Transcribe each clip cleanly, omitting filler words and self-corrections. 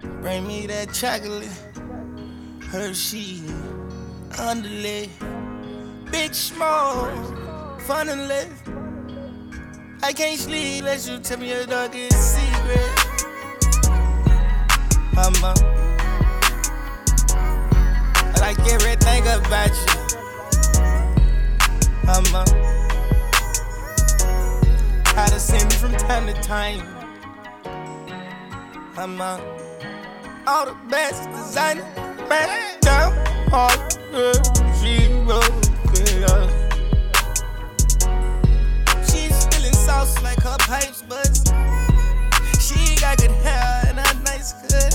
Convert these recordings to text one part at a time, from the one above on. Bring me that chocolate, Hershey, underlay, big smoke, fun and live. I can't sleep unless you tell me your darkest secret, mama. I like everything about you, mama. How to see me from time to time, mama. All the best designer, man down all the girls. She's spilling sauce like her pipes buzz. She got good hair and a nice cut.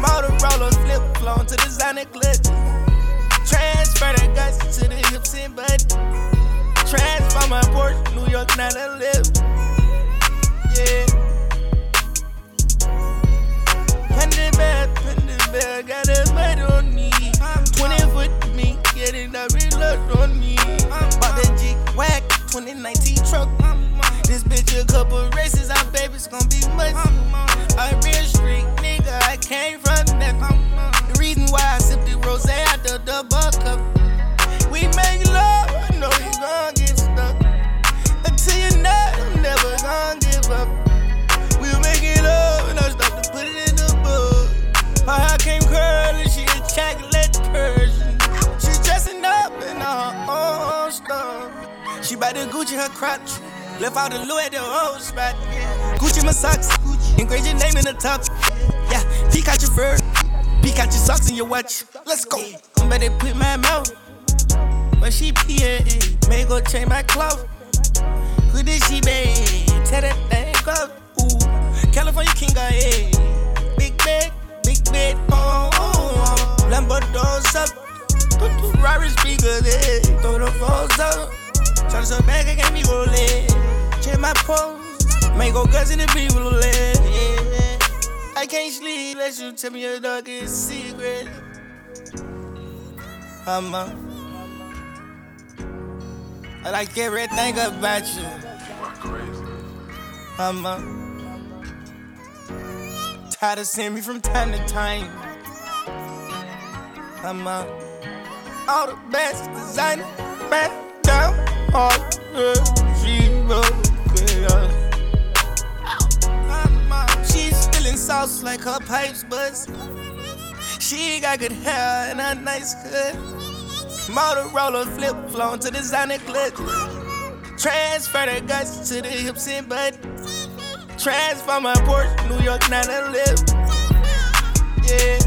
Motorola flip flown to designer glitch. Transfer the guts to the hips and butt. Transform my Porsche, New York, not a lip. Yeah. I got a bed on me. I'm 20 foot me, getting a reload on me. Bought that G-Wack 2019 truck. This bitch a couple races, our baby's gonna be much. I'm a real street nigga, I came from that. The reason why I sipped the rosé out the double cup. We make love, I know you gon' get stuck. Until you're not, I'm never gon' give up. We make it love, and I stop to put it in the book. My hair came curly, she a chocolate Persian. She dressing up in her own stuff. She bout to Gucci her crotch. Left out the loo at the old spot. Gucci my socks. Engrave your name in the top. Yeah, peacock your fur. Peacock your socks in your watch. Let's go. I'm about to put my mouth. But she peeing. May go change my cloth. Who did she be? Tell that thing up. Ooh, California king got it. Big bag. Big bed, oh, oh, oh. Lambo doors up, Ferrari speakers, eh. Throw the phones up, try to sell back, I can't be rolling. Check my pose, mango guts in the people, eh. I can't sleep unless you tell me your darkest secret, mama. I like everything about you, mama. How to send me from time to time. I'm out. All the best designer, man down all the girls. She's spilling sauce like her pipes buzz. She got good hair and a nice cut. Motorola flip flown to designer glitch. Transfer the guts to the hips and butt. Transform my Porsche, New York, not a lip. Yeah.